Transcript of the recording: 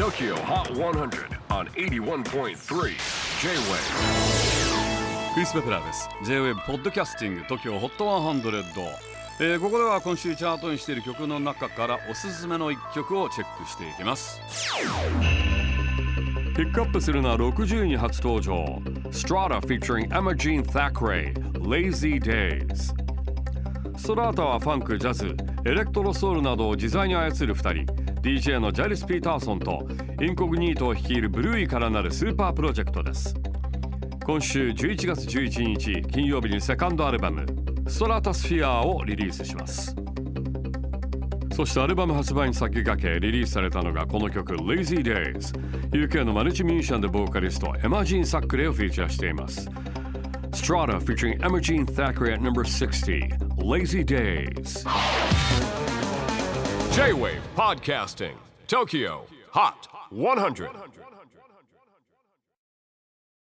TOKYO HOT 100 on 81.3 J-WAVE クリス・ベプラーです。 J-WAVE ポッドキャスティング TOKYO HOT 100、ここでは今週チャートにしている曲の中からおすすめの1曲をチェックしていきます。ピックアップするのは60位に初登場 STR4TA featuring EMMA-JEAN THACKRAY Lazy Days。 STR4TA はファンク、ジャズ、エレクトロソウルなどを自在に操る2人、DJ のジャリス・ピーターソンとインコグニートを率いるブルーイからなるスーパープロジェクトです。今週11月11日金曜日にセカンドアルバム「STRATOSPHERE」をリリースします。そしてアルバム発売に先駆けリリースされたのがこの曲「Lazy Days」。 UK のマルチミュージシャンでボーカリストEMMA-JEAN THACKRAYをフィーチャーしています。 STR4TA featuring EMMA-JEAN THACKRAY at No.60 Lazy Days。J-Wave Podcasting, Tokyo Hot 100.